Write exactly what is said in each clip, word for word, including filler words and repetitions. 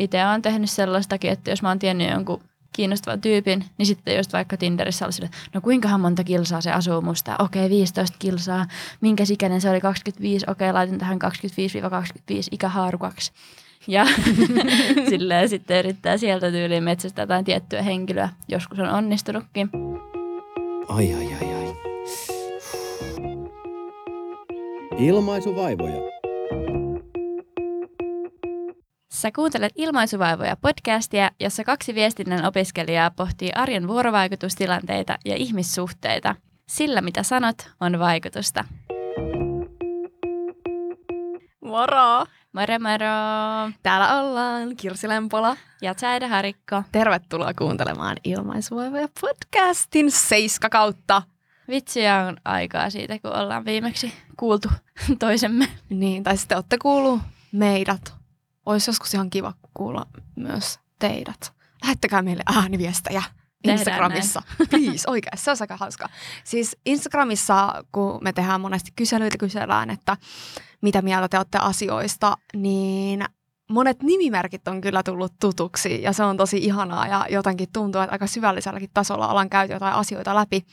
itse olen tehnyt sellaistakin, että jos mä oon tiennyt jonkun kiinnostavan tyypin, niin sitten just vaikka Tinderissä oli sille, no kuinkahan monta kilsaa se asuu musta? Okei, viisitoista kilsaa. Minkäs ikäinen se oli? kaksikymmentäviisi. Okei, laitin tähän kaksikymmentäviisi kaksikymmentäviisi ikähaarukaksi. Ja silleen sitten yrittää sieltä tyyliin metsästä jotain tiettyä henkilöä. Joskus on onnistunutkin. Ai, ai, ai, ai. Ilmaisuvaivoja. Sä kuuntelet Ilmaisuvaivoja podcastia, jossa kaksi viestinnän opiskelijaa pohtii arjen vuorovaikutustilanteita ja ihmissuhteita. Sillä mitä sanot, on vaikutusta. Moro! Moro moro! Täällä ollaan Kirsi Lempola ja Zäide Harikko. Tervetuloa kuuntelemaan Ilmaisuvaivoja podcastin seiska kautta. Vitsiä on aikaa siitä, kun ollaan viimeksi kuultu toisemme. Niin, tai sitten olette kuullut meidät. Olisi joskus ihan kiva kuulla myös teidät. Lähettäkää meille ääniviestejä Instagramissa. Please, oikeasti. Se on aika hauskaa. Siis Instagramissa, kun me tehdään monesti kyselyitä, kysellään, että mitä mieltä te olette asioista, niin monet nimimerkit on kyllä tullut tutuksi ja se on tosi ihanaa ja jotenkin tuntuu, että aika syvälliselläkin tasolla ollaan käyty jotain asioita läpi,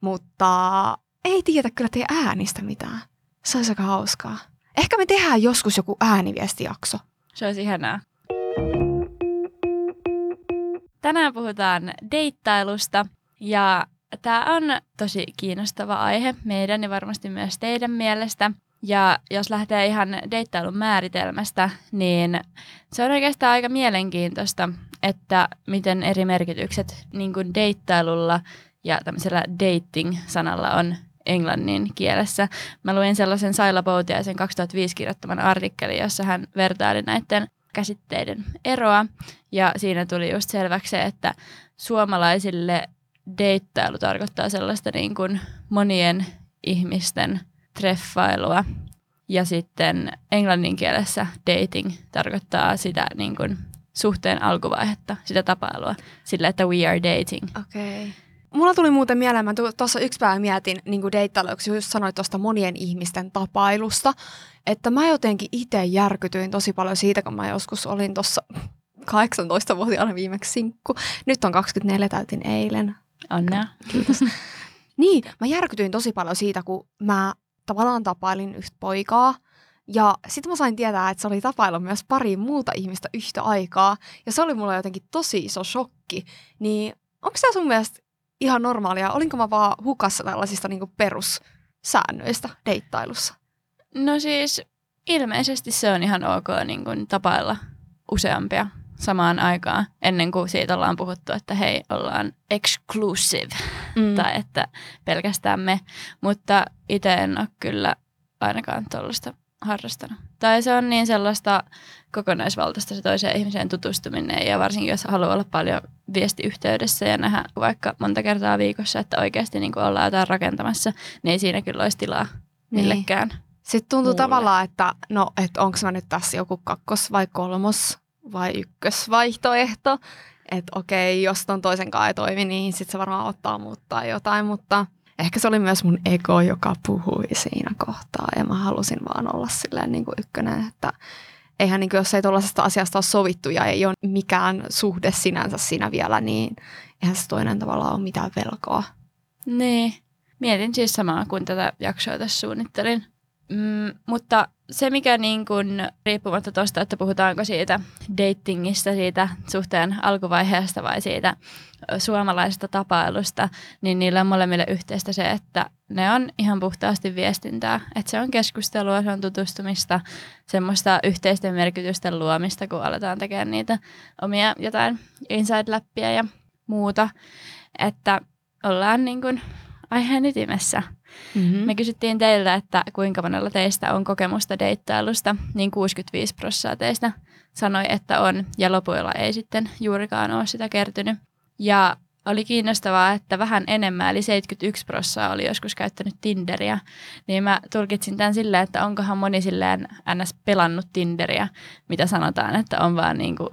mutta ei tiedä kyllä teidän äänistä mitään. Se on aika hauskaa. Ehkä me tehdään joskus joku ääniviestijakso. Se olisi ihanaa. Tänään puhutaan deittailusta ja tämä on tosi kiinnostava aihe meidän ja varmasti myös teidän mielestä. Ja jos lähtee ihan deittailun määritelmästä, niin se on oikeastaan aika mielenkiintoista, että miten eri merkitykset niin kuin deittailulla ja tämmöisellä dating-sanalla on englannin kielessä. Mä luin sellaisen Saila Poutiaisen kaksituhattaviisi kirjoittaman artikkelin, jossa hän vertaili näiden käsitteiden eroa. Ja siinä tuli just selväksi se, että suomalaisille deittailu tarkoittaa sellaista niin kuin monien ihmisten treffailua. Ja sitten englannin kielessä dating tarkoittaa sitä niin kuin suhteen alkuvaihetta, sitä tapailua, sillä että we are dating. Okei. Okay. Mulla tuli muuten mieleen, mä tuossa yksi päivä mietin niin deittailuksi, jos sanoit tuosta monien ihmisten tapailusta, että mä jotenkin itse järkytyin tosi paljon siitä, kun mä joskus olin tuossa kahdeksantoistavuotiaana viimeksi sinkku. Nyt on kaksikymmentäneljä, täytin eilen. Onnea. Kiitos. Niin, mä järkytyin tosi paljon siitä, kun mä tavallaan tapailin yhtä poikaa. Ja sitten mä sain tietää, että se oli tapaillut myös pari muuta ihmistä yhtä aikaa. Ja se oli mulla jotenkin tosi iso shokki. Niin onko se sun mielestä ihan normaalia? Olinko mä vaan hukassa tällaisista niinku perussäännöistä deittailussa? No siis ilmeisesti se on ihan ok niinku tapailla useampia samaan aikaan ennen kuin siitä ollaan puhuttu, että hei, ollaan exclusive mm. tai että pelkästään me. Mutta itse en ole kyllä ainakaan tuollaista harrastanut. Tai se on niin sellaista kokonaisvaltaista se toiseen ihmiseen tutustuminen ja varsinkin jos haluaa olla paljon viestiyhteydessä ja nähdä vaikka monta kertaa viikossa, että oikeasti niin ollaan jotain rakentamassa, niin ei siinä kyllä olisi tilaa millekään. Niin. Sitten tuntuu muulle tavallaan, että no, että onko mä nyt tässä joku kakkos vai kolmos vai ykkösvaihtoehto, että okei, jos ton toisen kanssa ei toimi, niin sitten se varmaan ottaa muuttaa jotain, mutta ehkä se oli myös mun ego, joka puhui siinä kohtaa ja mä halusin vaan olla silleen niin kuin ykkönen, että eihän niin kuin, jos ei tuollaisesta asiasta ole sovittu ja ei ole mikään suhde sinänsä siinä vielä, niin eihän se toinen tavallaan ole mitään velkaa. Niin, mietin siis samaa kuin tätä jaksoa tässä suunnittelin, mm, mutta se mikä niin kuin, riippumatta tuosta, että puhutaanko siitä datingista, siitä suhteen alkuvaiheesta vai siitä suomalaisesta tapailusta, niin niillä on molemmille yhteistä se, että ne on ihan puhtaasti viestintää. Että se on keskustelua, se on tutustumista, semmoista yhteisten merkitysten luomista, kun aletaan tekemään niitä omia jotain inside-läppiä ja muuta. Että ollaan niin kuin aiheen ytimessä. Mm-hmm. Me kysyttiin teiltä, että kuinka monella teistä on kokemusta deittailusta, niin kuusikymmentäviisi prosenttia teistä sanoi, että on, ja lopuilla ei sitten juurikaan ole sitä kertynyt. Ja oli kiinnostavaa, että vähän enemmän, eli seitsemänkymmentäyksi prosenttia oli joskus käyttänyt Tinderiä, niin mä tulkitsin tämän silleen, että onkohan moni silleen ns. Pelannut Tinderiä, mitä sanotaan, että on vaan niinku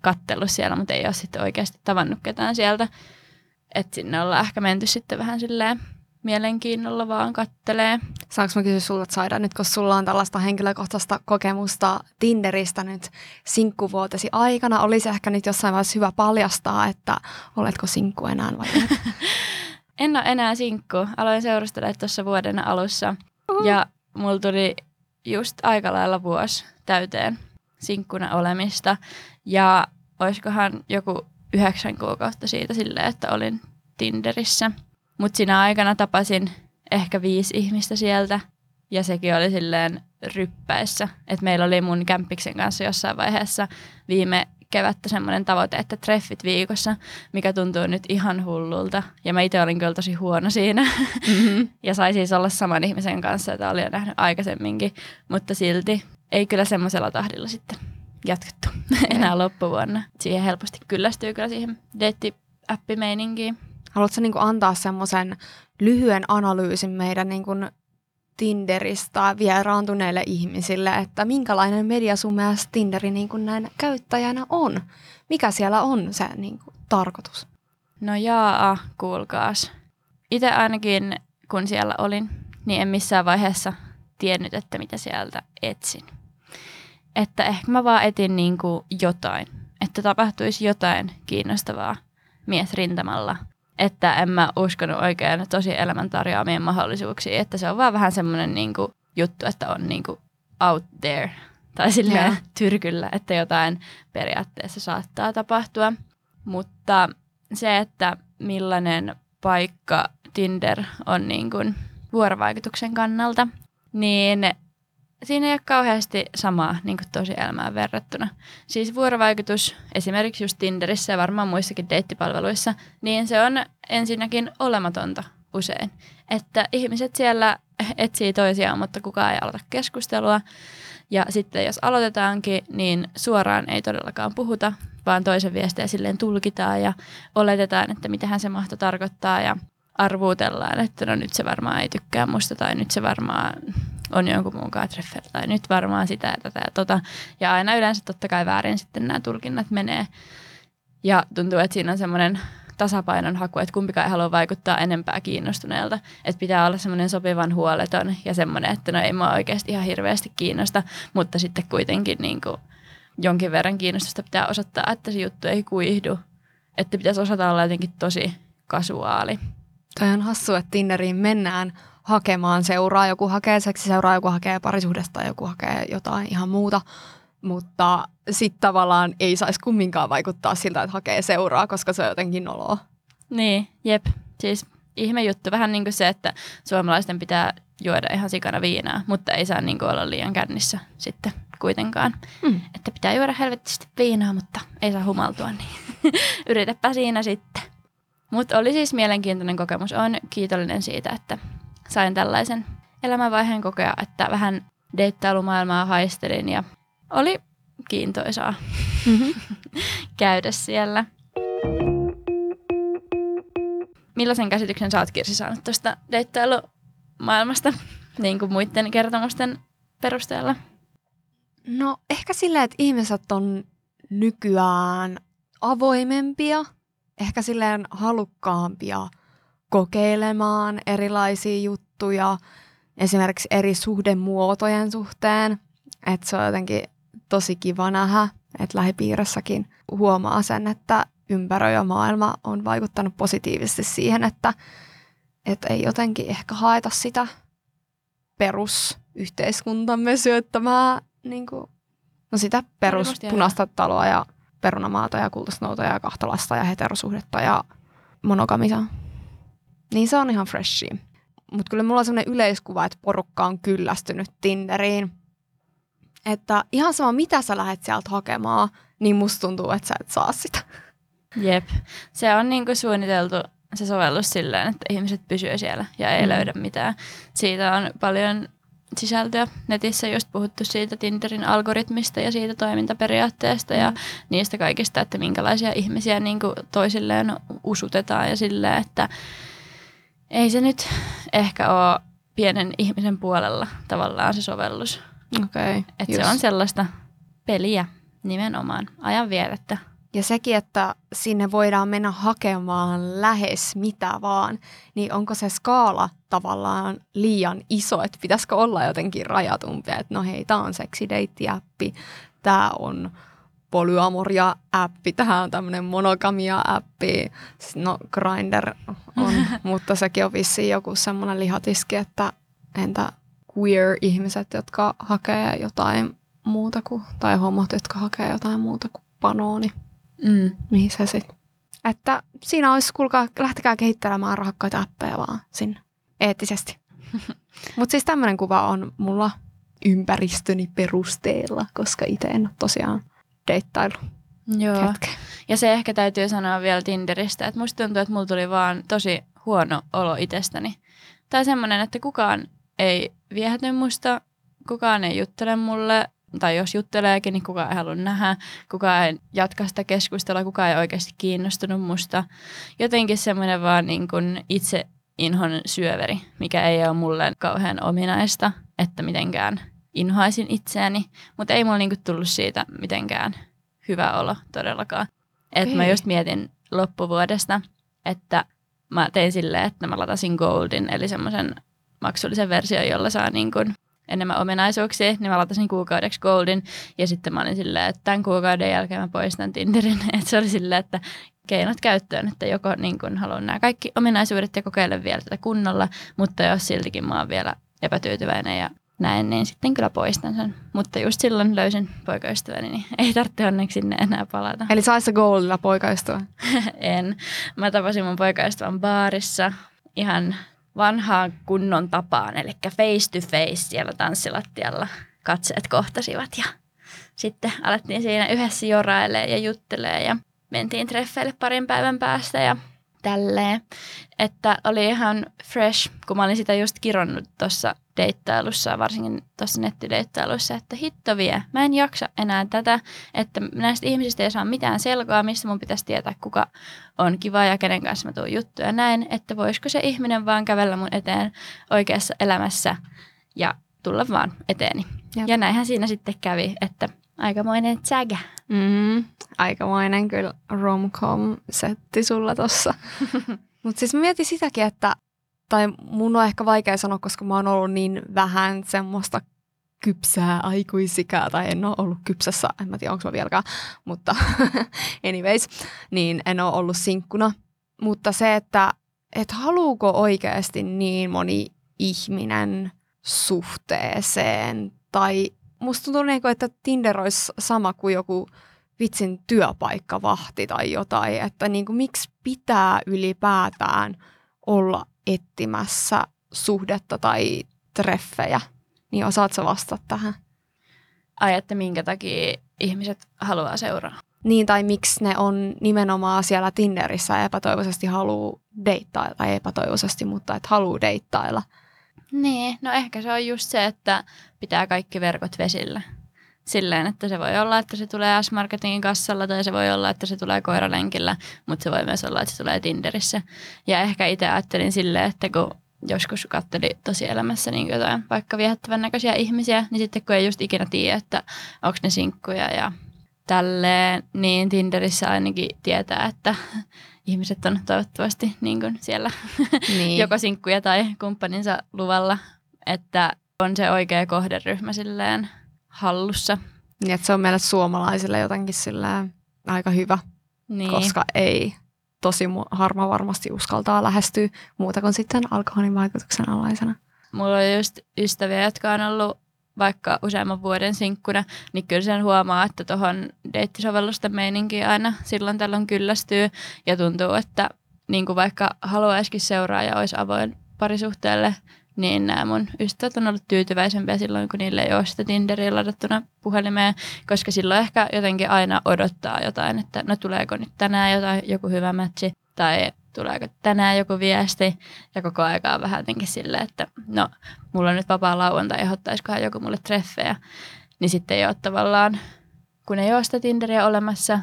kattellut siellä, mutta ei ole sitten oikeasti tavannut ketään sieltä. Että sinne ollaan ehkä menty sitten vähän silleen mielenkiinnolla vaan kattelee. Saanko mä kysyä sulta, Saida, nyt kun sulla on tällaista henkilökohtaista kokemusta Tinderistä nyt sinkkuvuotesi aikana, olisi ehkä nyt jossain vaiheessa hyvä paljastaa, että oletko sinkku enää vai et? En ole enää sinkku. Aloin seurustella tuossa vuoden alussa uh-huh. ja mulla tuli just aika lailla vuosi täyteen sinkkuna olemista ja olisikohan joku yhdeksän kuukautta siitä silleen, että olin Tinderissä. Mutta siinä aikana tapasin ehkä viisi ihmistä sieltä ja sekin oli silleen ryppäissä. Et meillä oli mun kämppiksen kanssa jossain vaiheessa viime kevättä semmoinen tavoite, että treffit viikossa, mikä tuntuu nyt ihan hullulta. Ja mä itse olin kyllä tosi huono siinä mm-hmm. ja sai siis olla saman ihmisen kanssa, jota oli jo nähnyt aikaisemminkin. Mutta silti ei kyllä semmoisella tahdilla sitten jatkettu enää loppuvuonna. Siihen helposti kyllästyy kyllä siihen deittiappimeininkiin. Haluatko niin kuin antaa semmoisen lyhyen analyysin meidän niin kuin Tinderistä vieraantuneille ihmisille, että minkälainen media sun mielestä Tinderi niin kuin näin käyttäjänä on? Mikä siellä on se niin kuin tarkoitus? No jaa, kuulkaas. Itse ainakin kun siellä olin, niin en missään vaiheessa tiennyt, että mitä sieltä etsin. Että ehkä mä vaan etin niin kuin jotain, että tapahtuisi jotain kiinnostavaa miesrintamalla. Että en mä uskonut oikein tosi elämän tarjoamien mahdollisuuksiin, että se on vaan vähän semmoinen niinku juttu, että on niinku out there tai silleen yeah. tyrkyllä, että jotain periaatteessa saattaa tapahtua. Mutta se, että millainen paikka Tinder on niinku vuorovaikutuksen kannalta, niin siinä ei ole kauheasti samaa niin kuin tosi elämään verrattuna. Siis vuorovaikutus esimerkiksi just Tinderissä ja varmaan muissakin deittipalveluissa, niin se on ensinnäkin olematonta usein. Että ihmiset siellä etsii toisiaan, mutta kukaan ei aloita keskustelua. Ja sitten jos aloitetaankin, niin suoraan ei todellakaan puhuta, vaan toisen viestejä silleen tulkitaan ja oletetaan, että mitähän se mahto tarkoittaa ja arvuutellaan, että no nyt se varmaan ei tykkää musta tai nyt se varmaan on jonkun muun treffeillä tai nyt varmaan sitä ja tätä ja tota. Ja aina yleensä totta kai väärin sitten nämä tulkinnat menee. Ja tuntuu, että siinä on semmoinen tasapainon haku, että kumpikaan ei halua vaikuttaa enempää kiinnostuneelta. Että pitää olla semmoinen sopivan huoleton ja semmoinen, että no ei mua oikeasti ihan hirveästi kiinnosta, mutta sitten kuitenkin niin kuin jonkin verran kiinnostusta pitää osoittaa, että se juttu ei kuihdu. Että pitäisi osata olla jotenkin tosi kasuaali. Toi on hassua, että Tinderiin mennään hakemaan seuraa. Joku hakee seksiseuraa, joku hakee parisuhdesta ja joku hakee jotain ihan muuta. Mutta sitten tavallaan ei saisi kumminkaan vaikuttaa siltä, että hakee seuraa, koska se on jotenkin noloa. Niin, jep. Siis ihme juttu. Vähän niin kuin se, että suomalaisten pitää juoda ihan sikana viinaa, mutta ei saa niin kuin olla liian kännissä sitten kuitenkaan. Mm. Että pitää juoda helvetisti viinaa, mutta ei saa humaltua, niin yritäpä siinä sitten. Mutta oli siis mielenkiintoinen kokemus. Olen kiitollinen siitä, että sain tällaisen elämänvaiheen kokea, että vähän deittailumaailmaa haistelin ja oli kiintoisaa käydä siellä. Millaisen käsityksen sä oot, Kirsi, saanut tuosta deittailumaailmasta niin kuin muiden kertomusten perusteella? No ehkä silleen, että ihmiset on nykyään avoimempia. Ehkä silleen halukkaampia kokeilemaan erilaisia juttuja, esimerkiksi eri suhdemuotojen suhteen. Että se on jotenkin tosi kiva nähdä, että lähipiirissäkin huomaa sen, että ympärö ja maailma on vaikuttanut positiivisesti siihen, että, että ei jotenkin ehkä haeta sitä perusyhteiskuntamme syöttämää niin kuin, no sitä peruspunaista taloa ja perunamaata ja kultasnoutoja ja kahtalasta ja heterosuhdetta ja monogamisa. Niin se on ihan freshia. Mutta kyllä mulla on sellainen yleiskuva, että porukka on kyllästynyt Tinderiin. Että ihan sama, mitä sä lähdet sieltä hakemaan, niin musta tuntuu, että sä et saa sitä. Jep. Se on niinku suunniteltu se sovellus silleen, että ihmiset pysyy siellä ja ei mm. löydä mitään. Siitä on paljon sisältöä. Netissä just puhuttu siitä Tinderin algoritmista ja siitä toimintaperiaatteesta ja mm. niistä kaikista, että minkälaisia ihmisiä niin kuin toisilleen usutetaan ja silleen, että ei se nyt ehkä ole pienen ihmisen puolella tavallaan se sovellus. Okei. Okay, että se on sellaista peliä nimenomaan, ajanvietettä, Ja sekin, että sinne voidaan mennä hakemaan lähes mitä vaan, niin onko se skaala tavallaan liian iso, että pitäisikö olla jotenkin rajatumpia, että no hei, tämä on seksideittiäppi, tämä on polyamoria-äppi, tämä on tämmöinen monogamia-äppi, no Grindr on, mutta sekin on vissiin joku semmoinen lihatiski, että entä queer-ihmiset, jotka hakee jotain muuta kuin, tai homot, jotka hakee jotain muuta kuin panooni. Mm. Mihin se sitten? Että siinä olisi, kuulkaa, lähtekää kehittelemään rahakkaita appeja vaan sinne eettisesti. Mutta siis tämmöinen kuva on mulla ympäristöni perusteella, koska itse en ole tosiaan deittailu. Joo. Hetke. Ja se ehkä täytyy sanoa vielä Tinderistä, että musta tuntuu, että mulla tuli vaan tosi huono olo itsestäni. Tai semmoinen, että kukaan ei viehäty musta, kukaan ei juttele mulle. Tai jos jutteleekin, niin kukaan ei halua nähdä, kukaan ei jatka sitä keskustelua, kukaan ei oikeasti kiinnostunut musta. Jotenkin semmoinen vaan niin kuin itse inhon syöveri, mikä ei ole mulle kauhean ominaista, että mitenkään inhoaisin itseäni. Mutta ei mulla niin kuin tullut siitä mitenkään hyvä olo todellakaan. Että mä just mietin loppuvuodesta, että mä tein silleen, että mä latasin Goldin, eli semmoisen maksullisen version, jolla saa niin kuin enemmän ominaisuuksia, niin mä latasin kuukaudeksi Goldin ja sitten mä olin silleen, että tämän kuukauden jälkeen mä poistan Tinderin. Että se oli silleen, että keinot käyttöön, että joko niin kun haluan nämä kaikki ominaisuudet ja kokeile vielä tätä kunnolla, mutta jos siltikin mä oon vielä epätyytyväinen ja näin, niin sitten kyllä poistan sen. Mutta just silloin löysin poikaystäväni, niin ei tarvitse onneksi sinne enää palata. Eli saisi Goldilla poikaystävän? En. Mä tapasin mun poikaystävän baarissa ihan vanhaan kunnon tapaan, eli face to face siellä tanssilattialla katseet kohtasivat ja sitten alettiin siinä yhdessä jorailemaan ja juttelemaan ja mentiin treffeille parin päivän päästä ja tälleen. Että oli ihan fresh, kun mä olin sitä just kironnut tuossa deittailussa, varsinkin tuossa nettideittailussa, että hitto vie, mä en jaksa enää tätä, että näistä ihmisistä ei saa mitään selkoa, missä mun pitäisi tietää, kuka on kiva ja kenen kanssa mä tuun juttuja näin, että voisiko se ihminen vaan kävellä mun eteen oikeassa elämässä ja tulla vaan eteeni. Jep. Ja näinhän siinä sitten kävi, että aikamoinen tsägä. Mm, aikamoinen kyllä rom-com-setti sulla tossa. Mutta siis mä mietin sitäkin, että tai mun on ehkä vaikea sanoa, koska mä oon ollut niin vähän semmoista kypsää aikuisikää, tai en ole ollut kypsässä, en mä tiedä, onko mä vieläkään, mutta anyways, niin en ole ollut sinkkuna. Mutta se, että et haluuko oikeasti niin moni ihminen suhteeseen, tai musta tuntuu, että Tinder olisi sama kuin joku vitsin työpaikkavahti tai jotain, että niin kuin, miksi pitää ylipäätään olla etsimässä suhdetta tai treffejä, niin osaat sä vastata tähän? Ai, että minkä takia ihmiset haluaa seuraa? Niin, tai miksi ne on nimenomaan siellä Tinderissä epätoivoisesti haluaa deittailla, tai epätoivoisesti, mutta et haluaa deittailla. Niin, no ehkä se on just se, että pitää kaikki verkot vesillä. Silleen, että se voi olla, että se tulee S-Marketin kassalla tai se voi olla, että se tulee koiralenkillä, mutta se voi myös olla, että se tulee Tinderissä. Ja ehkä itse ajattelin silleen, että kun joskus katseli tosielämässä niin jotain vaikka viehättävän näköisiä ihmisiä, niin sitten kun ei just ikinä tiedä, että onko ne sinkkuja ja tälleen, niin Tinderissä ainakin tietää, että ihmiset on toivottavasti niin kuin siellä niin joko sinkkuja tai kumppaninsa luvalla, että on se oikea kohderyhmä silleen hallussa. Niin, että se on meille suomalaisille jotenkin silleen aika hyvä, niin, koska ei tosi harma varmasti uskaltaa lähestyä muuta kuin sitten alkoholin vaikutuksen alaisena. Mulla on just ystäviä, jotka on ollut vaikka useamman vuoden sinkkuna, niin kyllä sen huomaa, että tuohon deittisovellusta meininkiin aina silloin tällöin kyllästyy ja tuntuu, että niin kuin vaikka haluaisikin seuraa ja olisi avoin parisuhteelle, niin nämä mun ystävät on ollut tyytyväisempiä silloin, kun niille ei ole sitä Tinderia ladattuna puhelimeen, koska silloin ehkä jotenkin aina odottaa jotain, että no tuleeko nyt tänään jotain, joku hyvä matchi tai tuleeko tänään joku viesti ja koko aikaa vähän jotenkin silleen, että no mulla on nyt vapaa lauantai, ehdottaisikohan joku mulle treffejä, niin sitten ei ole tavallaan, kun ei ole sitä Tinderia olemassa,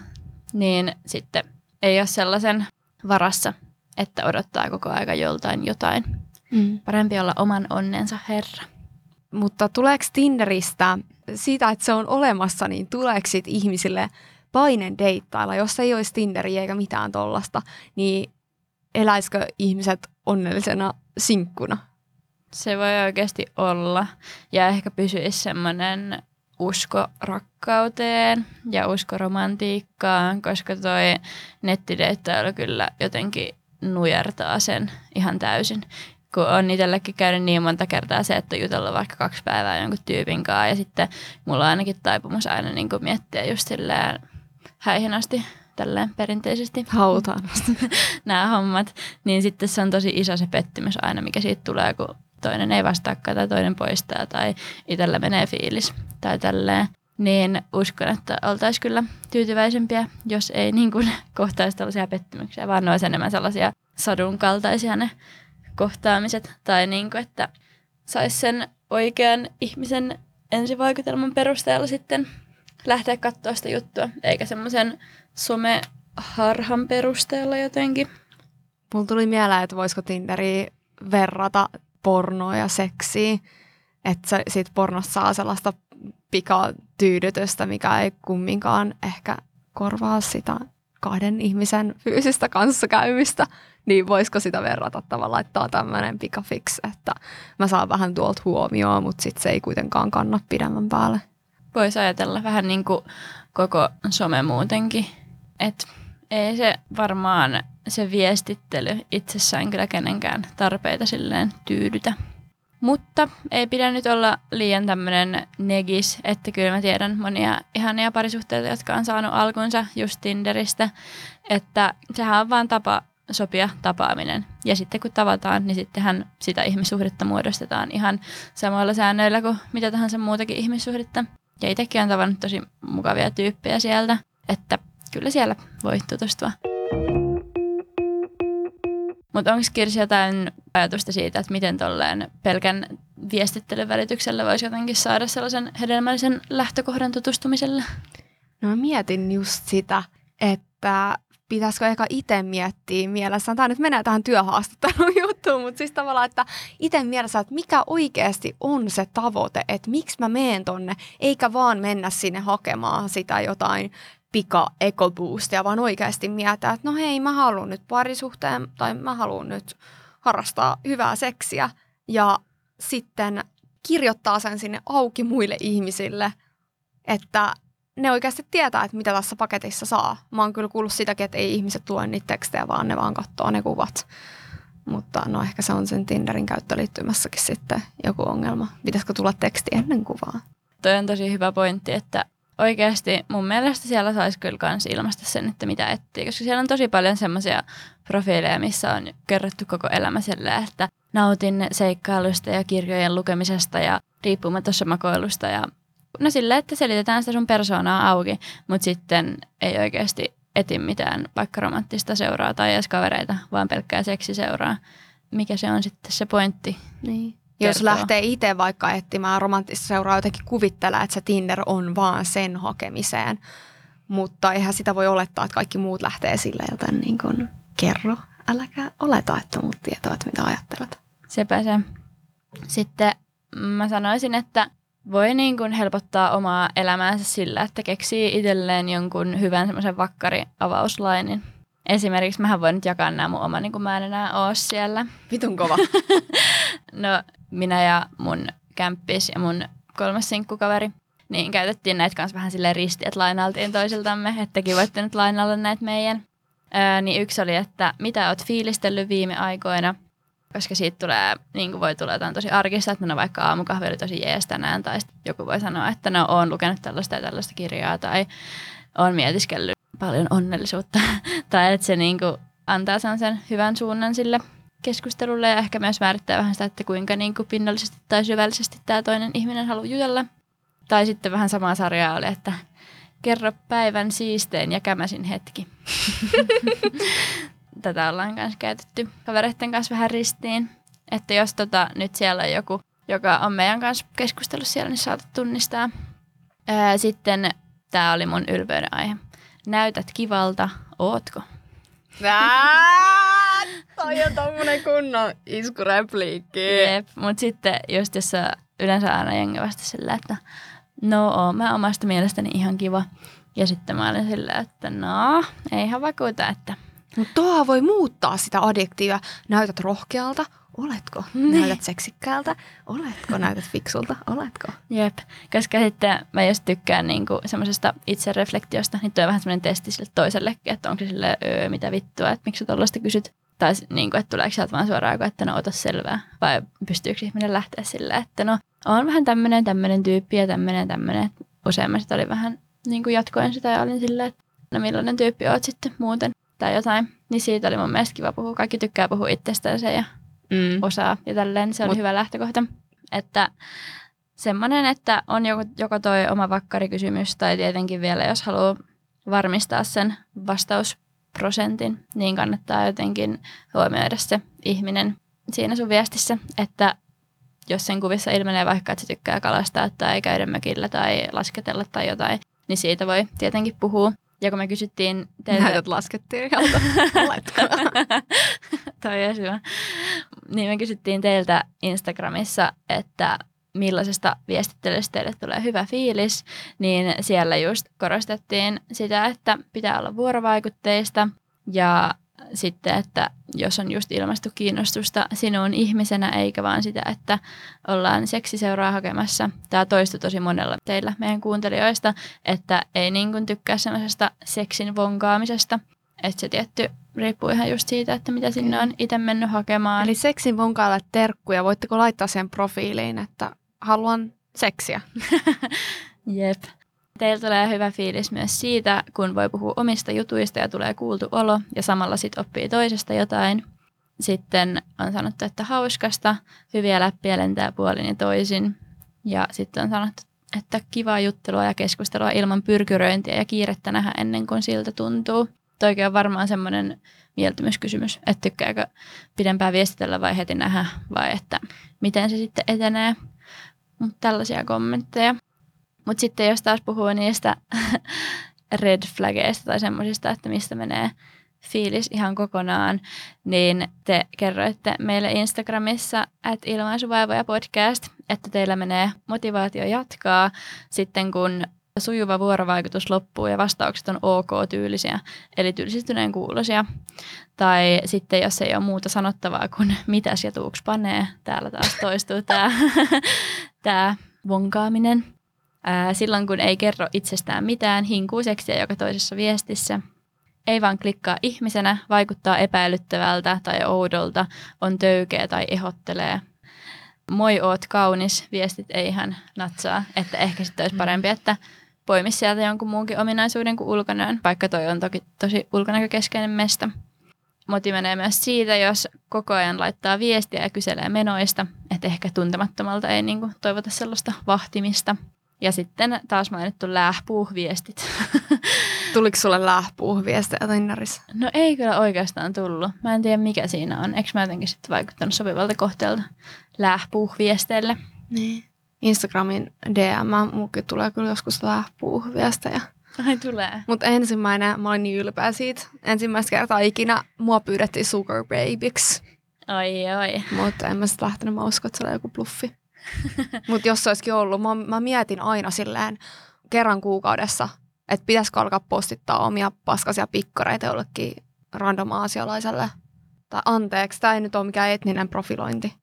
niin sitten ei ole sellaisen varassa, että odottaa koko aika joltain jotain. Mm. Parempi olla oman onnensa herra. Mutta tuleeko Tinderistä, siitä että se on olemassa, niin tuleeko ihmisille paine deittailla, jos ei olisi Tinderiä eikä mitään tollasta, niin eläisikö ihmiset onnellisena sinkkuna? Se voi oikeasti olla ja ehkä pysyisi semmoinen usko rakkauteen ja usko romantiikkaan, koska toi nettideittailu kyllä jotenkin nujertaa sen ihan täysin. Kun on itsellekin käynyt niin monta kertaa se, että jutella vaikka kaksi päivää jonkun tyypin kanssa ja sitten mulla on ainakin taipumus aina niin kuin miettiä just silleen häihin asti, tälleen perinteisesti. Hautaan asti nämä hommat. Niin sitten se on tosi iso se pettymys aina, mikä siitä tulee, kun toinen ei vastaakaan tai toinen poistaa tai itsellä menee fiilis tai tälleen. Niin uskon, että oltaisiin kyllä tyytyväisempiä, jos ei niin kuin kohtaisi tällaisia pettymyksiä, vaan ne olisi enemmän sellaisia sadun kaltaisia ne kohtaamiset tai niin kuin, että saisi sen oikean ihmisen ensivaikutelman perusteella sitten lähteä katsoa sitä juttua, eikä semmoisen someharhan perusteella jotenkin. Mulla tuli mieleen, että voisiko Tinderiä verrata pornoa ja seksiä, että siitä pornosta saa sellaista pikatyydytystä, mikä ei kumminkaan ehkä korvaa sitä kahden ihmisen fyysistä kanssakäymistä, niin voisiko sitä verrata tavallaan, että on tämmöinen pikafix, että mä saan vähän tuolta huomioon, mutta sitten se ei kuitenkaan kanna pidemmän päälle. Voisi ajatella vähän niin kuin koko some muutenkin, että ei se varmaan se viestittely itsessään kyllä kenenkään tarpeita silleen tyydytä. Mutta ei pidä nyt olla liian tämmöinen negis, että kyllä mä tiedän monia ihania parisuhteita, jotka on saanut alkunsa just Tinderistä, että sehän on vaan tapa sopia tapaaminen. Ja sitten kun tavataan, niin sittenhän sitä ihmissuhdetta muodostetaan ihan samoilla säännöillä kuin mitä tahansa muutakin ihmissuhdetta. Ja itsekin on tavannut tosi mukavia tyyppejä sieltä, että kyllä siellä voi tutustua. Mutta onko Kirsi jotain ajatusta siitä, että miten tolleen pelkän viestittelyn välityksellä voisi jotenkin saada sellaisen hedelmällisen lähtökohdan tutustumiselle? No mä mietin just sitä, että pitäisikö eka itse miettiä mielessään, tämä nyt menee tähän työhaastattelun juttuun, mutta siis tavallaan, että itse mielessä, että mikä oikeasti on se tavoite, että miksi mä menen tonne, eikä vaan mennä sinne hakemaan sitä jotain pika-ekoboostia, vaan oikeasti miettiä, että no hei, mä haluan nyt parisuhteen tai mä haluan nyt harrastaa hyvää seksiä ja sitten kirjoittaa sen sinne auki muille ihmisille, että ne oikeasti tietää, että mitä tässä paketissa saa. Mä oon kyllä kuullut sitäkin, että ei ihmiset tule niitä tekstejä, vaan ne vaan katsoo ne kuvat. Mutta no ehkä se on sen Tinderin käyttöliittymässäkin sitten joku ongelma. Pitäisikö tulla teksti ennen kuvaa? Toi on tosi hyvä pointti, että oikeasti mun mielestä siellä saisi kyllä kans ilmaista sen, että mitä etsii, koska siellä on tosi paljon semmoisia profiileja, missä on kerrottu koko elämä silleen, että nautin seikkailusta ja kirjojen lukemisesta ja riippumatta makoilusta ja no silleen, että selitetään sitä sun persoonaa auki, mutta sitten ei oikeasti eti mitään vaikka romanttista seuraa tai edes kavereita, vaan pelkkää seksiseuraa. Mikä se on sitten se pointti? Niin. Kertoo. Jos lähtee itse vaikka etsimään romanttista seuraa, jotenkin kuvittelee, että se Tinder on vaan sen hakemiseen. Mutta eihän sitä voi olettaa, että kaikki muut lähtee sillä, joten niin kuin, kerro, äläkä oleta, että muut tietävät, mitä ajattelet. Sepä se. Sitten mä sanoisin, että voi niin kuin helpottaa omaa elämäänsä sillä, että keksii itselleen jonkun hyvän semmoisen vakkariavauslainin. Esimerkiksi mähän voin nyt jakaa nämä mun oma, niin kuin mä en enää oo siellä. Vitun kova. No minä ja mun kämppis ja mun kolmas sinkkukaveri, niin käytettiin näitä kanssa vähän silleen risti, että lainailtiin toisiltamme, että tekin voitte nyt lainailla näitä meidän. Öö, niin yksi oli, että mitä oot fiilistellyt viime aikoina, koska siitä tulee, niin kuin voi tulla jotain tosi arkista, että no vaikka aamukahvi oli tosi jees tänään, tai joku voi sanoa, että no oon lukenut tällaista ja tällaista kirjaa, tai oon mietiskellyt paljon onnellisuutta, tai että se niin kuin antaa sen hyvän suunnan sille keskustelulle ja ehkä myös määrittää vähän sitä, että kuinka niin kuin pinnallisesti tai syvällisesti tämä toinen ihminen haluaa jutella. Tai sitten vähän samaa sarjaa oli, että kerro päivän siisteen ja kämäsin hetki. Tätä ollaan myös käytetty kavereiden kanssa vähän ristiin. Että jos tota, nyt siellä on joku, joka on meidän kanssa keskustellut siellä, niin saatat tunnistaa. Ää, sitten tämä oli mun ylpeyden aihe. Näytät kivalta, ootko? Ää, toi on tommonen kunnon iskurepliikki. Jep, mut sitten just jos yleensä aina jengi vasta sillä, että no oo, mä omasta mielestäni ihan kiva. Ja sitten mä olin silleen, että no, eihän vakuuta, että... Mutta tuohan voi muuttaa sitä adjektiivia. Näytät rohkealta, oletko? Niin. Näytät seksikkäältä, oletko? Näytät fiksulta, oletko? Jep, koska sitten mä jos tykkään niinku semmoisesta itsereflektiosta, niin toi on vähän semmoinen testi sille toisellekin, että onko se silleen, öö, mitä vittua, että miksi sä tollaista kysyt? Tai niinku, että tuleeko sieltä vaan suoraan joku, että no ota selvää. Vai pystyykö ihminen lähteä silleen, että no on vähän tämmöinen, tämmöinen tyyppi ja tämmöinen, tämmöinen. Useimmin sitä oli vähän niinku jatkoin sitä ja olin silleen, että no millainen tyyppi oot sitten muuten tai jotain. Niin siitä oli mun mielestä kiva puhua. Kaikki tykkää puhua itsestään ja mm. osaa ja tälleen. Se oli Mut. hyvä lähtökohta. Että semmoinen, että on joko, joko toi oma vakkarikysymys tai tietenkin vielä, jos haluaa varmistaa sen vastausprosentin, niin kannattaa jotenkin huomioida se ihminen siinä sun viestissä, että jos sen kuvissa ilmenee vaikka, että se tykkää kalastaa tai käydä mökillä tai lasketella tai jotain, niin siitä voi tietenkin puhua. Ja kun me kysyttiin teiltä... Näytät laskettelijalta. Toi on hyvä. Niin me kysyttiin teiltä Instagramissa, että millaisesta viestittelystä teille tulee hyvä fiilis, niin siellä just korostettiin sitä, että pitää olla vuorovaikutteista ja sitten, että jos on just ilmaistu kiinnostusta sinuun ihmisenä, eikä vaan sitä, että ollaan seksiseuraa hakemassa. Tämä toistui tosi monella teillä meidän kuuntelijoista, että ei niin kuin tykkää semmoisesta seksin vonkaamisesta. Että se tietty riippuu ihan just siitä, että mitä sinne on itse mennyt hakemaan. Eli seksin vonkailla terkkuja. Voitteko laittaa sen profiiliin, että haluan seksiä? Jep. Teillä tulee hyvä fiilis myös siitä, kun voi puhua omista jutuista ja tulee kuultu olo ja samalla sitten oppii toisesta jotain. Sitten on sanottu, että hauskasta, hyviä läppiä lentää puolin ja toisin. Ja sitten on sanottu, että kivaa juttelua ja keskustelua ilman pyrkyröintiä ja kiirettä nähdä ennen kuin siltä tuntuu. Toikin on varmaan semmoinen mieltymyskysymys, että tykkääkö pidempään viestitellä vai heti nähdä vai että miten se sitten etenee. Mut tällaisia kommentteja. Mutta sitten jos taas puhuu niistä red flaggeista tai semmoisista, että mistä menee fiilis ihan kokonaan, niin te kerroitte meille Instagramissa at Ilmaisuvaivoja podcast, että teillä menee motivaatio jatkaa sitten kun sujuva vuorovaikutus loppuu ja vastaukset on ok-tyylisiä, eli tylsistyneen kuulosia. Tai sitten jos ei ole muuta sanottavaa kuin mitäs ja tuuks panee, täällä taas toistuu tämä tää vonkaaminen. Silloin kun ei kerro itsestään mitään, hinkuu seksiä joka toisessa viestissä. Ei vaan klikkaa ihmisenä, vaikuttaa epäilyttävältä tai oudolta, on töykeä tai ihottelee. Moi oot kaunis, viestit ei ihan natsaa, että ehkä sitten olisi parempi, että poimi sieltä jonkun muunkin ominaisuuden kuin ulkonäön, vaikka toi on toki tosi ulkonäkökeskeinen mesta. Moti menee myös siitä, jos koko ajan laittaa viestiä ja kyselee menoista, että ehkä tuntemattomalta ei niinku toivota sellaista vahtimista. Ja sitten taas mainittu lähpuuhviestit. Tuliko sulle lähpuuhviestejä Tinderissa? No ei kyllä oikeastaan tullut. Mä en tiedä mikä siinä on. Eikö mä jotenkin sitten vaikuttanut sopivalta kohteelta lähpuuhviesteille? Niin. Instagramin D M muukin tulee kyllä joskus lähpuuhviestejä. Ai tulee. Mutta ensimmäinen, mä olin niin ylpeä siitä. Ensimmäistä kertaa ikinä mua pyydettiin sugar babyksi. Oi oi. Mutta en mä sitten lähtenyt. Mä uskon, että se oli joku bluffi. Mutta jos se olisikin ollut, mä, mä mietin aina silleen kerran kuukaudessa, että pitäisikö alkaa postittaa omia paskaisia pikkareita jollekin random aasialaiselle. Tai anteeksi, tämä ei nyt ole mikään etninen profilointi.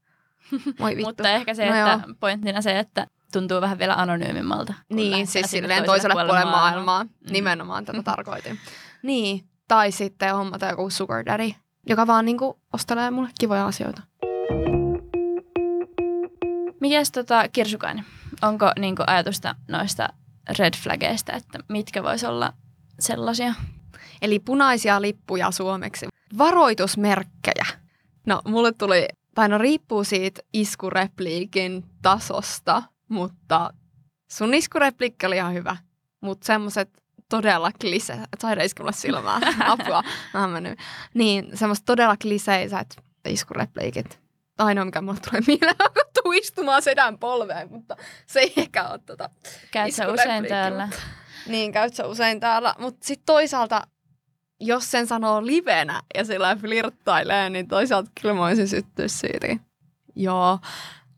Moi vittu. Mutta ehkä se, no että joo. Pointtina se, että tuntuu vähän vielä anonyymimmalta. Niin, siis silleen toiselle puolelle maailmaa. maailmaa. Mm. Nimenomaan tätä tarkoitin. Niin, tai sitten hommata joku sugar daddy, joka vaan niinku ostelee mulle kivoja asioita. Mikäs tota, Kirsukainen, onko niinku ajatusta noista red flaggeista, että mitkä vois olla sellaisia? Eli punaisia lippuja suomeksi. Varoitusmerkkejä. No mulle tuli, tai no riippuu siitä iskurepliikin tasosta, mutta sun iskurepliikki oli ihan hyvä. Mutta semmoset todella kliseet, että saada iskulla silmää, apua, mä niin semmoset todella kliseiset iskurepliikit. Ainoa, mikä mulle tulee mieleen, on kattu istumaan sedän polveen, mutta se ei ehkä ole tota... Käyt sä usein täällä. Niin, käyt sä usein täällä. Mutta sitten toisaalta, jos sen sanoo livenä ja sillä flirttailee, niin toisaalta kyllä mä oisin syttyä siitä. Joo.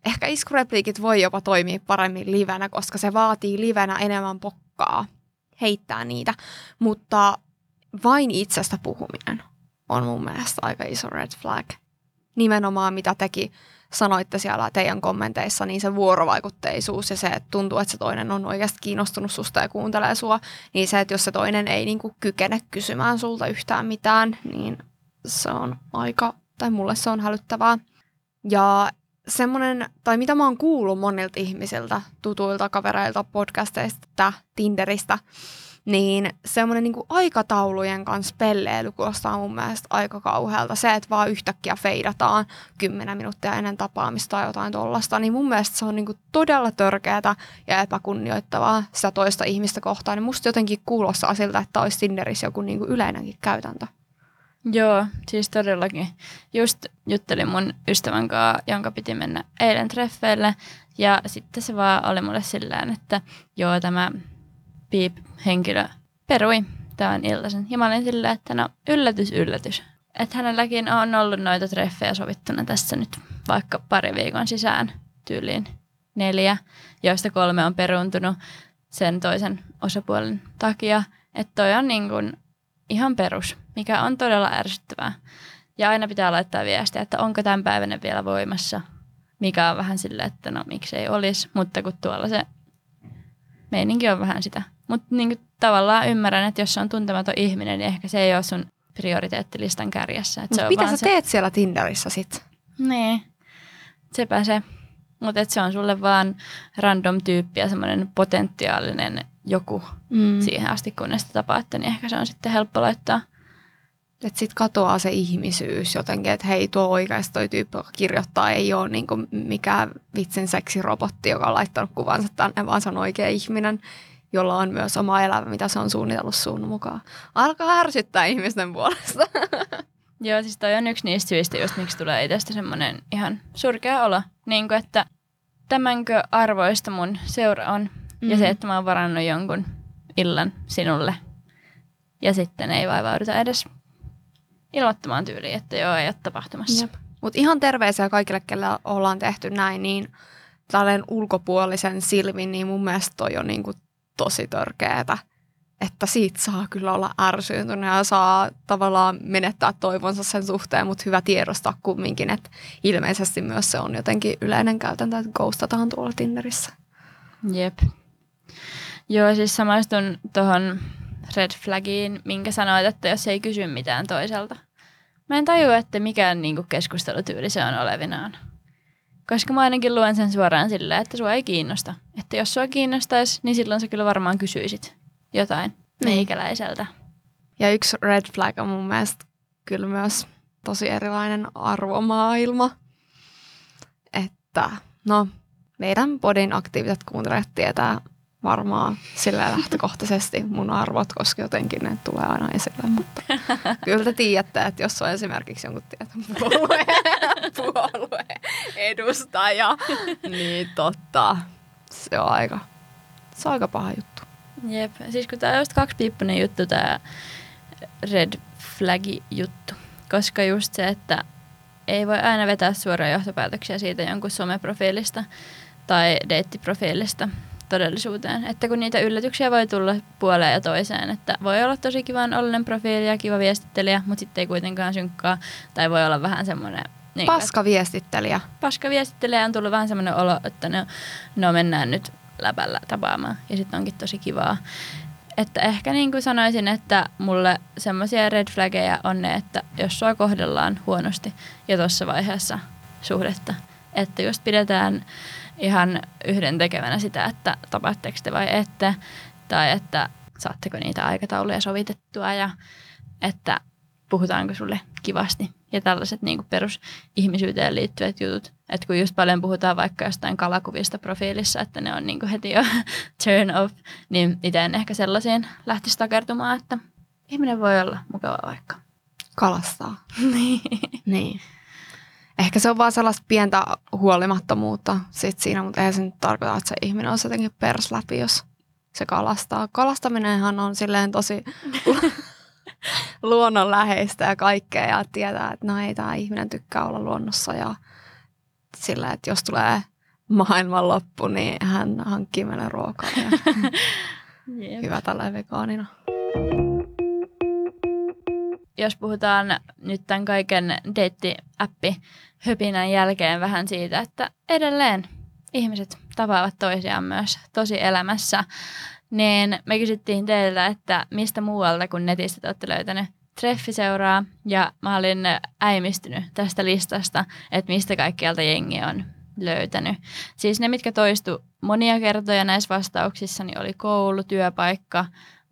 Ehkä iskurepliikit voi jopa toimia paremmin livenä, koska se vaatii livenä enemmän pokkaa. heittää niitä, mutta vain itsestä puhuminen on mun mielestä aika iso red flag. Nimenomaan mitä teki sanoitte siellä teidän kommenteissa, niin se vuorovaikutteisuus ja se, että tuntuu, että se toinen on oikeasti kiinnostunut susta ja kuuntelee sua, niin se, että jos se toinen ei niinku kykene kysymään sulta yhtään mitään, niin se on aika, tai mulle se on hälyttävää. Ja semmoinen, tai mitä mä oon kuullut monilta ihmisiltä, tutuilta kavereilta, podcasteista, Tinderistä, niin semmoinen niinku aikataulujen kanssa pelleily kuulostaa mun mielestä aika kauhealta. Se, että vaan yhtäkkiä feidataan kymmenen minuuttia ennen tapaamista tai jotain tollasta, niin mun mielestä se on niinku todella törkeätä ja epäkunnioittavaa sitä toista ihmistä kohtaan. Niin musta jotenkin kuulostaa siltä, että olisi Tinderissä joku niinku yleinenkin käytäntö. Joo, siis todellakin. Just juttelin mun ystävän kanssa, jonka piti mennä eilen treffeille, ja sitten se vaan oli mulle sillään, että joo, tämä piip-henkilö perui tämän iltaisen. Ja mä olin silleen, että no yllätys, yllätys. Että hänelläkin on ollut noita treffejä sovittuna tässä nyt vaikka pari viikon sisään tyyliin neljä, joista kolme on peruuntunut sen toisen osapuolen takia. Että toi on niin kuin ihan perus, mikä on todella ärsyttävää. Ja aina pitää laittaa viestiä, että onko tämän päivänä vielä voimassa, mikä on vähän silleen, että no miksei olisi, mutta kun tuolla se meininki on vähän sitä. Mutta niinku tavallaan ymmärrän, että jos se on tuntematon ihminen, niin ehkä se ei ole sun prioriteettilistan kärjessä. Mut mitä sä se... teet siellä Tinderissä sit? Niin, sepä se. Mutta se on sulle vaan random tyyppi ja semmoinen potentiaalinen joku mm. siihen asti, kunnes sitä tapaatte, niin ehkä se on sitten helppo laittaa. Että sitten katoaa se ihmisyys jotenkin, että hei, tuo oikeasti toi tyyppi, joka kirjoittaa, ei ole niinku mikään vitsin seksirobotti, joka on laittanut kuvansa tänne, vaan se on oikea ihminen, jolla on myös oma elämä, mitä se on suunnitellut sun mukaan. Alkaa ärsyttää ihmisten puolesta. Joo, siis toi on yksi niistä syistä, just miksi tulee itsestä semmoinen ihan surkea olo. Niin kuin, että tämänkö arvoista mun seura on, mm-hmm. ja se, että mä oon varannut jonkun illan sinulle, ja sitten ei vaivauduta edes ilmoittamaan tyyliin, että joo, ei ole tapahtumassa. Mutta ihan terveisiä kaikille, kelle ollaan tehty näin, niin tällainen ulkopuolisen silmin, niin mun mielestä toi on niinku tosi törkeätä. Että siitä saa kyllä olla ärsyyntynyt ja saa tavallaan menettää toivonsa sen suhteen, mutta hyvä tiedostaa kumminkin, että ilmeisesti myös se on jotenkin yleinen käytäntö, että ghostataan tuolla Tinderissä. Jep. Joo, siis samaistun tuohon red flagiin, minkä sanoit, että jos ei kysy mitään toiselta. Mä en tajua, että mikään niinku keskustelutyyli se on olevinaan. Koska mä ainakin luen sen suoraan sillä, että sua ei kiinnosta. Että jos sua kiinnostaisi, niin silloin sä kyllä varmaan kysyisit jotain meikäläiseltä. Ja yksi red flag on mun mielestä kyllä myös tosi erilainen arvomaailma. Että no, meidän podin aktiiviset kuuntelijat tietää varmaan sillä lähtökohtaisesti mun arvot, koska jotenkin ne tulee aina esille, mutta kyllä te tiedätte, että jos on esimerkiksi jonkun tietyn puolueen, puolueen edustaja, niin totta, se on aika, se on aika paha juttu. Jep, siis kun tää on just kaksipiippunen juttu, tää red flagi juttu, koska just se, että ei voi aina vetää suoraan johtopäätöksiä siitä jonkun someprofiilista tai deittiprofiilista todellisuuteen, että kun niitä yllätyksiä voi tulla puoleen ja toiseen, että voi olla tosi kivan ollinen profiili ja kiva viestittelijä, mutta sitten ei kuitenkaan synkkaa, tai voi olla vähän semmoinen niin paskaviestittelijä. Paskaviestittelijä on tullut vähän semmoinen olo, että no, no mennään nyt läpällä tapaamaan, ja sitten onkin tosi kivaa. Että ehkä niin kuin sanoisin, että mulle semmoisia red flaggeja on ne, että jos sua kohdellaan huonosti ja tuossa vaiheessa suhdetta, että just pidetään ihan yhdentekevänä sitä, että tapaatteko te vai ette, tai että saatteko niitä aikatauluja sovitettua, ja että puhutaanko sulle kivasti. Ja tällaiset niin kuin perusihmisyyteen liittyvät jutut. Että kun just paljon puhutaan vaikka jostain kalakuvista profiilissa, että ne on niin kuin heti jo turn off, niin itse en ehkä sellaisiin lähtisi takertumaan, että ihminen voi olla mukava vaikka kalastaa. Niin. Niin. Ehkä se on vaan sellaista pientä huolimattomuutta sit siinä, mutta eihän se nyt tarkoita, että se ihminen on jotenkin pers läpi, jos se kalastaa. Kalastaminenhan on silleen tosi luonnonläheistä ja kaikkea, ja tietää, että no ei, tämä ihminen tykkää olla luonnossa, ja sillä, että jos tulee maailmanloppu, niin hän hankkii meille ruokaa. Ja Jep. Hyvä tällainen vegaanina. Jos puhutaan nyt tämän kaiken deittiäppi-höpinän jälkeen vähän siitä, että edelleen ihmiset tapaavat toisiaan myös tosielämässä, niin me kysyttiin teiltä, että mistä muualta kuin netistä te olette löytänyt treffiseuraa, ja mä olin äimistynyt tästä listasta, että mistä kaikkialta jengi on löytänyt. Siis ne, mitkä toistu monia kertoja näissä vastauksissa, niin oli koulu, työpaikka,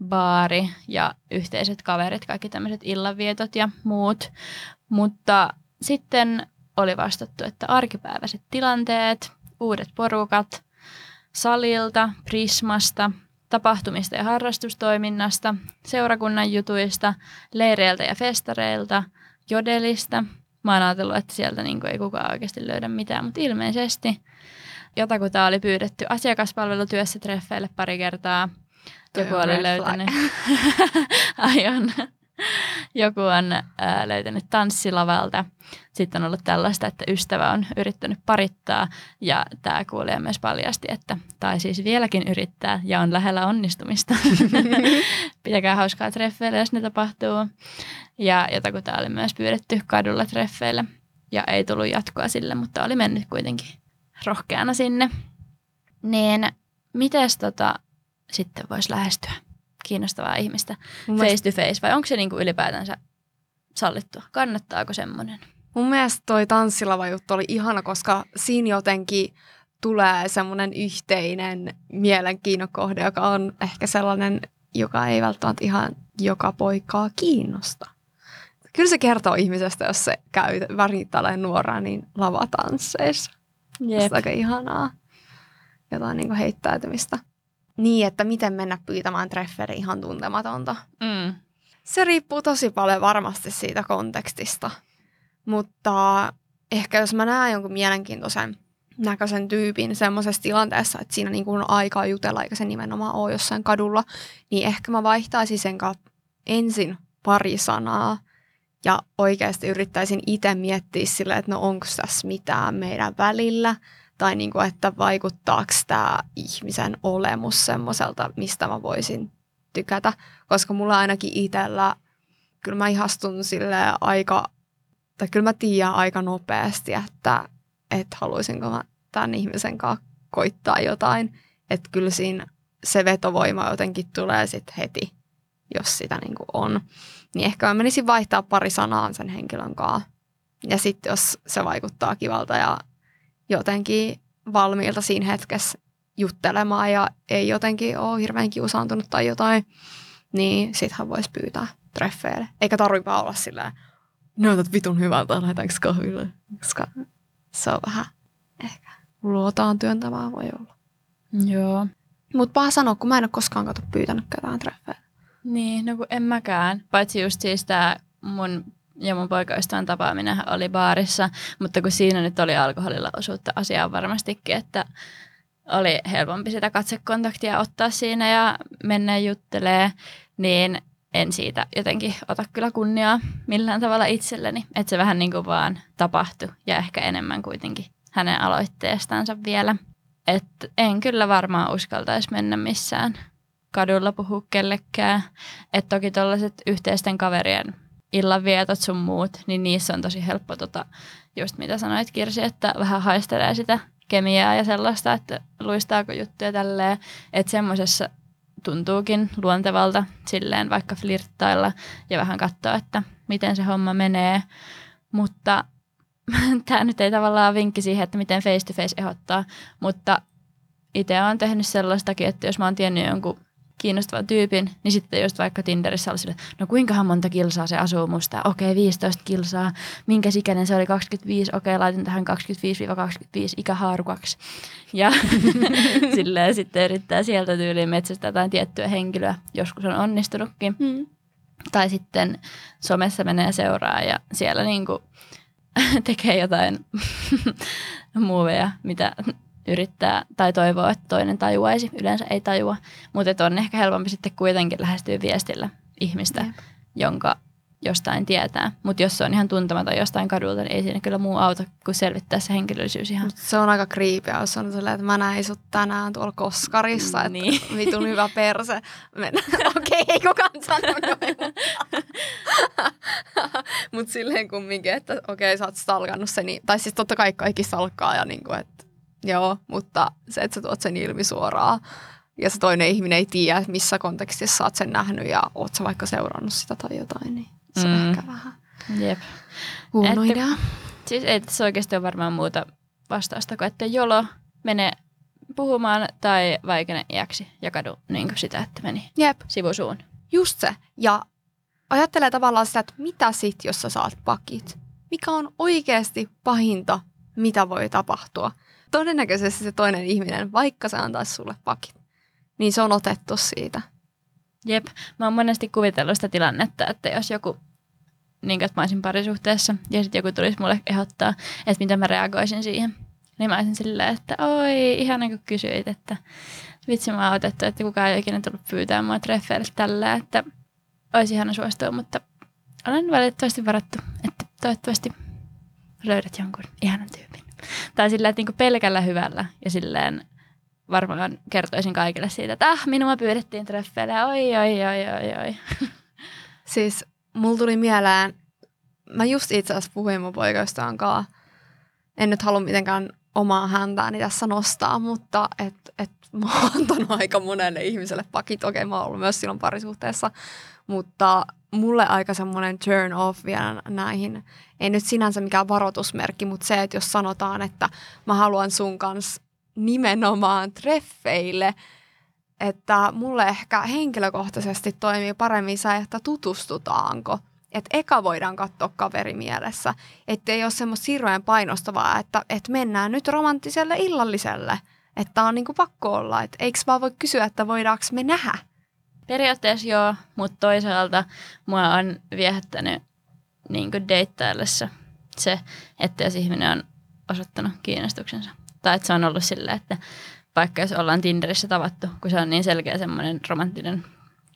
baari ja yhteiset kaverit, kaikki tämmöiset illanvietot ja muut. Mutta sitten oli vastattu, että arkipäiväiset tilanteet, uudet porukat, salilta, Prismasta, tapahtumista ja harrastustoiminnasta, seurakunnan jutuista, leireiltä ja festareilta, jodelista. Mä oon ajatellut, että sieltä niin ei kukaan oikeasti löydä mitään, mutta ilmeisesti jotakuta oli pyydetty asiakaspalvelutyössä treffeille pari kertaa. Joku oli löytänyt, aion. Joku on ää, löytänyt tanssilavalta. Sitten on ollut tällaista, että ystävä on yrittänyt parittaa, ja tämä kuulija myös paljasti, että tai siis vieläkin yrittää ja on lähellä onnistumista. Pitäkää hauskaa treffeillä, jos ne tapahtuu. Ja jotakuta oli myös pyydetty kadulla treffeillä ja ei tullut jatkoa sille, mutta oli mennyt kuitenkin rohkeana sinne. Niin mites tota... sitten voisi lähestyä kiinnostavaa ihmistä mun face to face, vai onko se niinku ylipäätänsä sallittua? Kannattaako semmoinen? Mun mielestä toi tanssilava juttu oli ihana, koska siinä jotenkin tulee semmoinen yhteinen mielenkiinnokohde, joka on ehkä sellainen, joka ei välttämättä ihan joka poikaa kiinnosta. Kyllä se kertoo ihmisestä, jos se käy värittämään nuoraan niin lavatansseissa. Jep. Se on aika ihanaa. Jotain niinku heittäytymistä. Niin, että miten mennä pyytämään trefferi ihan tuntematonta. Mm. Se riippuu tosi paljon varmasti siitä kontekstista. Mutta ehkä jos mä näen jonkun mielenkiintoisen näköisen tyypin semmoisessa tilanteessa, että siinä niinku on aikaa jutella, eikä se nimenomaan ole jossain kadulla, niin ehkä mä vaihtaisin sen kanssa ensin pari sanaa ja oikeasti yrittäisin itse miettiä silleen, että no onko tässä mitään meidän välillä. Tai niin kuin, että vaikuttaako tämä ihmisen olemus semmoiselta, mistä mä voisin tykätä. Koska mulla ainakin itsellä, kyllä mä ihastun silleen aika, tai kyllä mä tiedän aika nopeasti, että, että haluaisinko mä tämän ihmisen kanssa koittaa jotain. Että kyllä siinä se vetovoima jotenkin tulee sitten heti, jos sitä niin kuin on. Niin ehkä mä menisin vaihtaa pari sanaa sen henkilön kanssa. Ja sitten jos se vaikuttaa kivalta ja jotenkin valmiilta siinä hetkessä juttelemaan ja ei jotenkin ole hirveän kiusaantunut tai jotain, niin sittenhän voisi pyytää treffeille. Eikä tarvitse olla silleen, näytät vitun hyvältä, lähdetäänkö kahville? Koska se on vähän ehkä luotaan työntävää voi olla. Joo. Mutta paha sanoa, kun mä en ole koskaan kato pyytänyt ketään treffeille. Niin, no kun en mäkään. Paitsi just siis tää mun... ja mun poikaystävän tapaaminen oli baarissa, mutta kun siinä nyt oli alkoholilla osuutta asiaan varmastikin, että oli helpompi sitä katsekontaktia ottaa siinä ja mennä juttelee, niin en siitä jotenkin ota kyllä kunniaa millään tavalla itselleni. Että se vähän niin kuin vaan tapahtui ja ehkä enemmän kuitenkin hänen aloitteestansa vielä. Että en kyllä varmaan uskaltaisi mennä missään kadulla puhua kellekään. Että toki tollaiset yhteisten kaverien illanvietot sun muut, niin niissä on tosi helppo, tota, just mitä sanoit Kirsi, että vähän haistelee sitä kemiaa ja sellaista, että luistaako juttuja tälleen. Että semmoisessa tuntuukin luontevalta silleen vaikka flirttailla ja vähän katsoa, että miten se homma menee. Mutta tämä nyt ei tavallaan vinkki siihen, että miten face to face ehdottaa, mutta itse olen tehnyt sellaistakin, että jos mä oon tiennyt jonkun kiinnostavan tyypin, niin sitten just vaikka Tinderissä oli sille, no kuinkahan monta kilsaa se asuu musta? Okei, viisitoista kilsaa. Minkäs ikäinen se oli? kaksikymmentäviisi. Okei, laitin tähän kaksikymmentäviisi kaksikymmentäviisi ikähaarukaksi. Ja silleen sitten yrittää sieltä tyyliin metsästä jotain tiettyä henkilöä. Joskus on onnistunutkin. Mm. Tai sitten somessa menee seuraa ja siellä niinku tekee jotain muoveja, mitä... yrittää tai toivoa, että toinen tajuaisi. Yleensä ei tajua, mutta on ehkä helpompi sitten kuitenkin lähestyä viestillä ihmistä, jonka, jostain tietää. Mutta jos se on ihan tuntematon jostain kadulta, niin ei siinä kyllä muu auta kuin selvittää se henkilöllisyys ihan. Mut se on aika kriipiä, jos on silleen, että mä näin sut tänään tuolla Koskarissa, että niin. Vitun hyvä perse. Okei, ei kukaan sanonut. Mutta silleen kumminkin, että okei, okay, sä oot stalkannut sen. Tai siis totta kai kaikki salkkaa ja niinku, että joo, mutta se, että sä tuot sen ilmi suoraan. Ja se toinen ihminen ei tiedä, missä kontekstissa sä oot sen nähnyt ja oot sä vaikka seurannut sitä tai jotain, niin se on mm. ehkä vähän Jep. huono idea. Siis ei tässä oikeasti ole varmaan muuta vastausta kuin, että jolo, mene puhumaan tai vaikene iäksi ja kadu niin kuin sitä, että meni Jep. sivusuun. Just se. Ja ajattelee tavallaan sitä, että mitä sit, jos sä saat pakit? Mikä on oikeasti pahinta, mitä voi tapahtua? Todennäköisesti se toinen ihminen, vaikka se antaisi sulle pakit. Niin se on otettu siitä. Jep. Mä oon monesti kuvitellut sitä tilannetta, että jos joku, niin kuin, että mä olisin parisuhteessa, ja sitten joku tulisi mulle ehdottaa, että miten mä reagoisin siihen. Niin mä olisin silleen, että oi, ihana kun kysyit, että vitsi mä oon otettu, että kukaan ei ole ikinä tullut pyytää mua treffeille tällä, että olisi ihana suostua, mutta olen valitettavasti varattu, että toivottavasti löydät jonkun ihanan tyypin. Tai silleen, että niin pelkällä hyvällä ja silleen, varmaan kertoisin kaikille siitä, että ah, minua pyydettiin treffeillä, oi, oi, oi, oi, oi. Siis mulla tuli mieleen, mä just itse asiassa puhuin mun poikaistaan kanssa. En nyt halua mitenkään omaa häntääni tässä nostaa, mutta et, et, mä oon antanut aika monelle ihmiselle pakit. Okei, mä oon ollut myös silloin parisuhteessa, mutta mulle aika semmoinen turn off vielä näihin. Ei nyt sinänsä mikään varoitusmerkki, mutta se, että jos sanotaan, että mä haluan sun kanssa nimenomaan treffeille, että mulle ehkä henkilökohtaisesti toimii paremmin se, että tutustutaanko. Että eka voidaan katsoa kaverimielessä. Että ei ole semmoista hirveän painostavaa, että, että mennään nyt romanttiselle illalliselle. Että on niinku pakko olla. Että eikö vaan voi kysyä, että voidaanko me nähdä? Periaatteessa joo, mutta toisaalta mua on viehättänyt niinku deittaillessa se, että jos ihminen on osoittanut kiinnostuksensa. Tai että se on ollut silleen, että vaikka jos ollaan Tinderissä tavattu, kun se on niin selkeä semmoinen romanttinen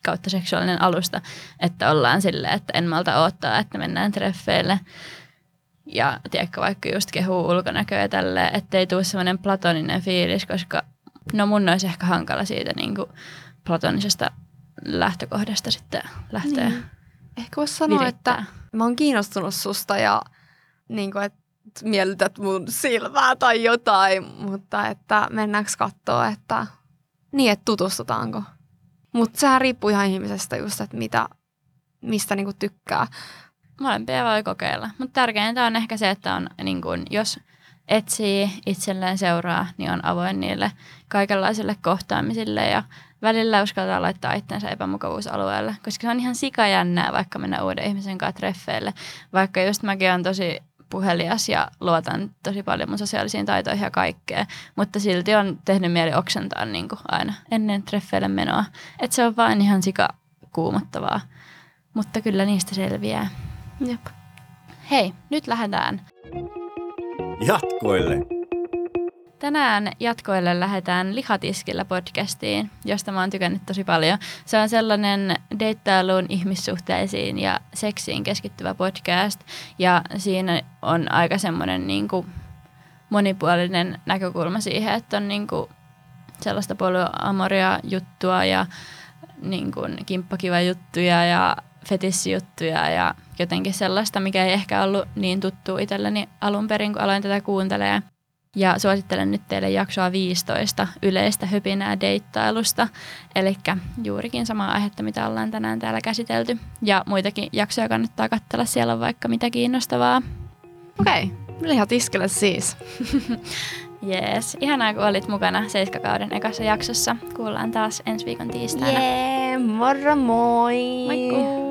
kautta seksuaalinen alusta, että ollaan silleen, että en malta odottaa, että mennään treffeille. Ja tiedätkö, vaikka just kehuu ulkonäköä tälleen, ettei tule semmoinen platoninen fiilis, koska no mun olisi ehkä hankala siitä niin kuin platonisesta lähtökohdasta sitten lähteä niin. Ehkä voisi sanoa, virittää. Että mä oon kiinnostunut susta ja niin kuin, että miellytät mun silmää tai jotain, mutta että mennäänkö katsoa, että niin, että tutustutaanko. Mutta sehän riippuu ihan ihmisestä just, että mitä, mistä niinku tykkää. Molempia voi kokeilla, mutta tärkeintä on ehkä se, että on, niin kun, jos etsii itselleen seuraa, niin on avoin niille kaikenlaisille kohtaamisille ja välillä uskaltaa laittaa itsensä epämukavuusalueelle, koska se on ihan sikajännää, vaikka mennä uuden ihmisen kanssa treffeille, vaikka just mäkin on tosi puhelias ja luotan tosi paljon mun sosiaalisiin taitoihin ja kaikkea, mutta silti on tehnyt mieli oksentaa niin kuin aina ennen treffeille menoa. Että se on vaan ihan sikakuumottavaa, mutta kyllä niistä selviää. Jep. Hei, nyt lähdetään jatkoille. Tänään jatkoille lähdetään Lihatiskillä podcastiin, josta mä oon tykännyt tosi paljon. Se on sellainen deittailuun, ihmissuhteisiin ja seksiin keskittyvä podcast. Ja siinä on aika semmoinen niin kuin monipuolinen näkökulma siihen, että on niin kuin sellaista polyamoria juttua ja niin kuin kimppakiva juttuja ja fetissijuttuja ja jotenkin sellaista, mikä ei ehkä ollut niin tuttu itselleni alun perin, kun aloin tätä kuuntelemaan. Ja suosittelen nyt teille jaksoa viisitoista yleistä höpinää deittailusta, eli juurikin samaa aihetta, mitä ollaan tänään täällä käsitelty. Ja muitakin jaksoja kannattaa katsella, siellä on vaikka mitä kiinnostavaa. Okei, Lihatiskillä siis. Jees, ihanaa kun olit mukana Seiskakauden ekassa jaksossa. Kuullaan taas ensi viikon tiistaina. Jee, yeah, moro moi! Moikku!